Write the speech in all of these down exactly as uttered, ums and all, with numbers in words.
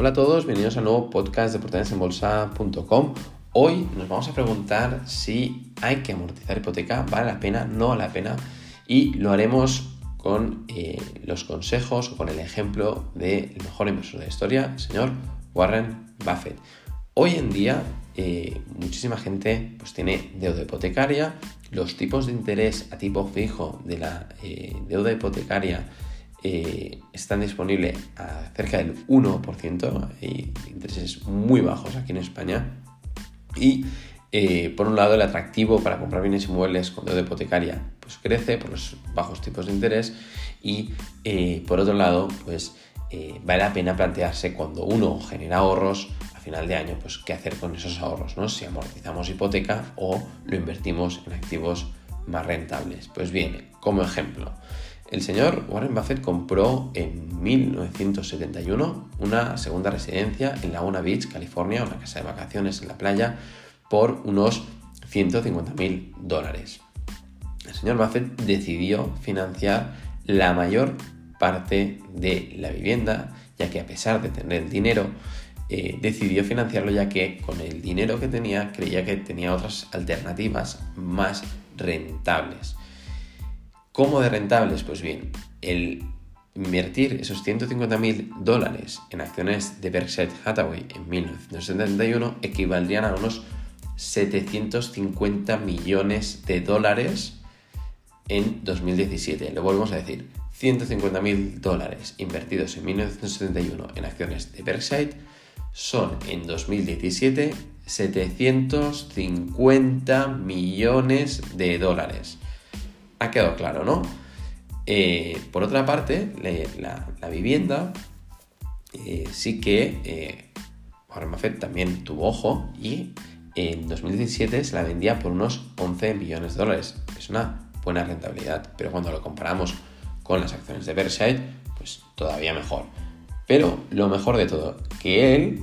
Hola a todos, bienvenidos al nuevo podcast de portales en bolsa punto com. Hoy nos vamos a preguntar si hay que amortizar hipoteca, vale la pena, no vale la pena, y lo haremos con eh, los consejos o con el ejemplo del mejor inversor de la historia, el señor Warren Buffett. Hoy en día eh, muchísima gente pues tiene deuda hipotecaria, los tipos de interés a tipo fijo de la eh, deuda hipotecaria Eh, están disponibles a cerca del uno por ciento y intereses muy bajos aquí en España. Y eh, por un lado, el atractivo para comprar bienes inmuebles con deuda hipotecaria pues crece por los bajos tipos de interés, y eh, por otro lado pues eh, vale la pena plantearse, cuando uno genera ahorros a final de año, pues qué hacer con esos ahorros, ¿no? Si amortizamos hipoteca o lo invertimos en activos más rentables. Pues bien, como ejemplo, el señor Warren Buffett compró en mil novecientos setenta y uno una segunda residencia en Laguna Beach, California, una casa de vacaciones en la playa, por unos ciento cincuenta mil dólares. El señor Buffett decidió financiar la mayor parte de la vivienda, ya que a pesar de tener el dinero, eh, decidió financiarlo, ya que con el dinero que tenía creía que tenía otras alternativas más rentables. ¿Cómo de rentables? Pues bien, el invertir esos ciento cincuenta mil dólares en acciones de Berkshire Hathaway en mil novecientos setenta y uno equivaldrían a unos setecientos cincuenta millones de dólares en dos mil diecisiete. Lo volvemos a decir, ciento cincuenta mil dólares invertidos en mil novecientos setenta y uno en acciones de Berkshire son en dos mil diecisiete setecientos cincuenta millones de dólares. Ha quedado claro, ¿no? Eh, por otra parte, le, la, la vivienda eh, sí que eh, Warren Buffett también tuvo ojo, y en dos mil diecisiete se la vendía por unos once millones de dólares. Es una buena rentabilidad, pero cuando lo comparamos con las acciones de Berkshire, pues todavía mejor. Pero lo mejor de todo, que él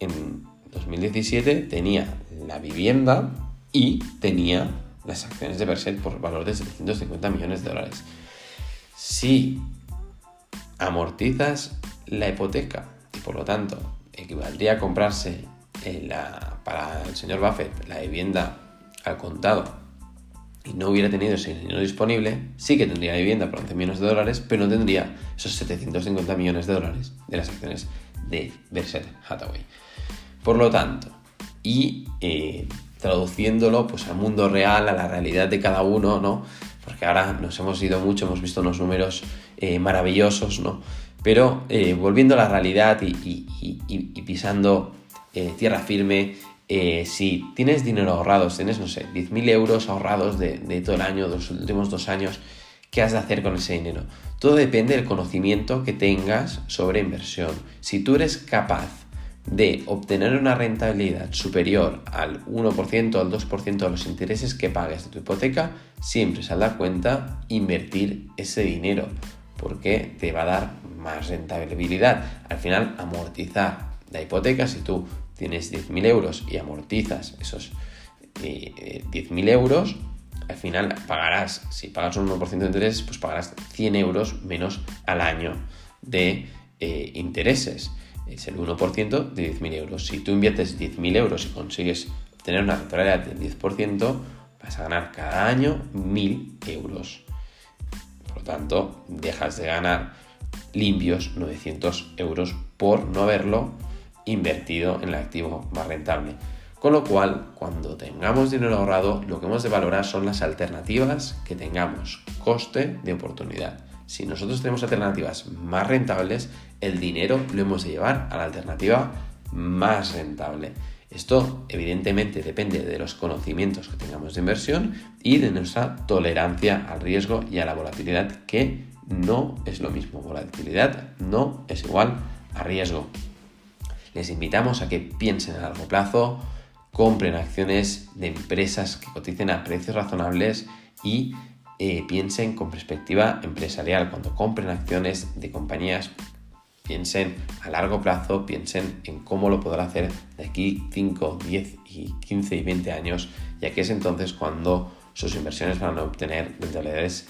en dos mil diecisiete tenía la vivienda y tenía las acciones de Berkshire por valor de setecientos cincuenta millones de dólares. Si amortizas la hipoteca, y por lo tanto equivaldría a comprarse en la, para el señor Buffett la vivienda al contado, y no hubiera tenido ese dinero disponible, sí que tendría la vivienda por once millones de dólares, pero no tendría esos setecientos cincuenta millones de dólares de las acciones de Berkshire Hathaway. Por lo tanto, y eh, traduciéndolo pues al mundo real, a la realidad de cada uno, ¿no? Porque ahora nos hemos ido mucho, hemos visto unos números eh, maravillosos, ¿no? Pero eh, volviendo a la realidad y, y, y, y pisando eh, tierra firme, eh, si tienes dinero ahorrado, tienes, no sé, diez mil euros ahorrados de, de todo el año, de los últimos dos años, ¿qué has de hacer con ese dinero? Todo depende del conocimiento que tengas sobre inversión. Si tú eres capaz de obtener una rentabilidad superior al uno por ciento o al dos por ciento de los intereses que pagues de tu hipoteca, siempre saldrá a cuenta invertir ese dinero, porque te va a dar más rentabilidad. Al final, amortizar la hipoteca, si tú tienes diez mil euros y amortizas esos eh, diez mil euros, al final pagarás, si pagas un uno por ciento de intereses, pues pagarás cien euros menos al año de eh, intereses. Es el uno por ciento de diez mil euros. Si tú inviertes diez mil euros y consigues obtener una rentabilidad del diez por ciento, vas a ganar cada año mil euros. Por lo tanto, dejas de ganar limpios novecientos euros por no haberlo invertido en el activo más rentable. Con lo cual, cuando tengamos dinero ahorrado, lo que hemos de valorar son las alternativas que tengamos, coste de oportunidad. Si nosotros tenemos alternativas más rentables, el dinero lo hemos de llevar a la alternativa más rentable. Esto, evidentemente, depende de los conocimientos que tengamos de inversión y de nuestra tolerancia al riesgo y a la volatilidad, que no es lo mismo. Volatilidad no es igual a riesgo. Les invitamos a que piensen a largo plazo, compren acciones de empresas que coticen a precios razonables y Eh, piensen con perspectiva empresarial. Cuando compren acciones de compañías, piensen a largo plazo, piensen en cómo lo podrán hacer de aquí cinco, diez, quince y veinte años, ya que es entonces cuando sus inversiones van a obtener rentabilidades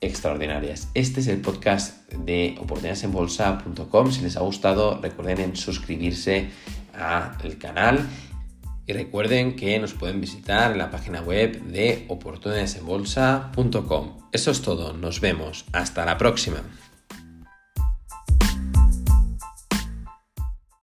extraordinarias. Este es el podcast de oportunidades en bolsa punto com. Si les ha gustado, recuerden suscribirse al canal y recuerden que nos pueden visitar en la página web de oportunidades en bolsa punto com. Eso es todo, nos vemos, hasta la próxima.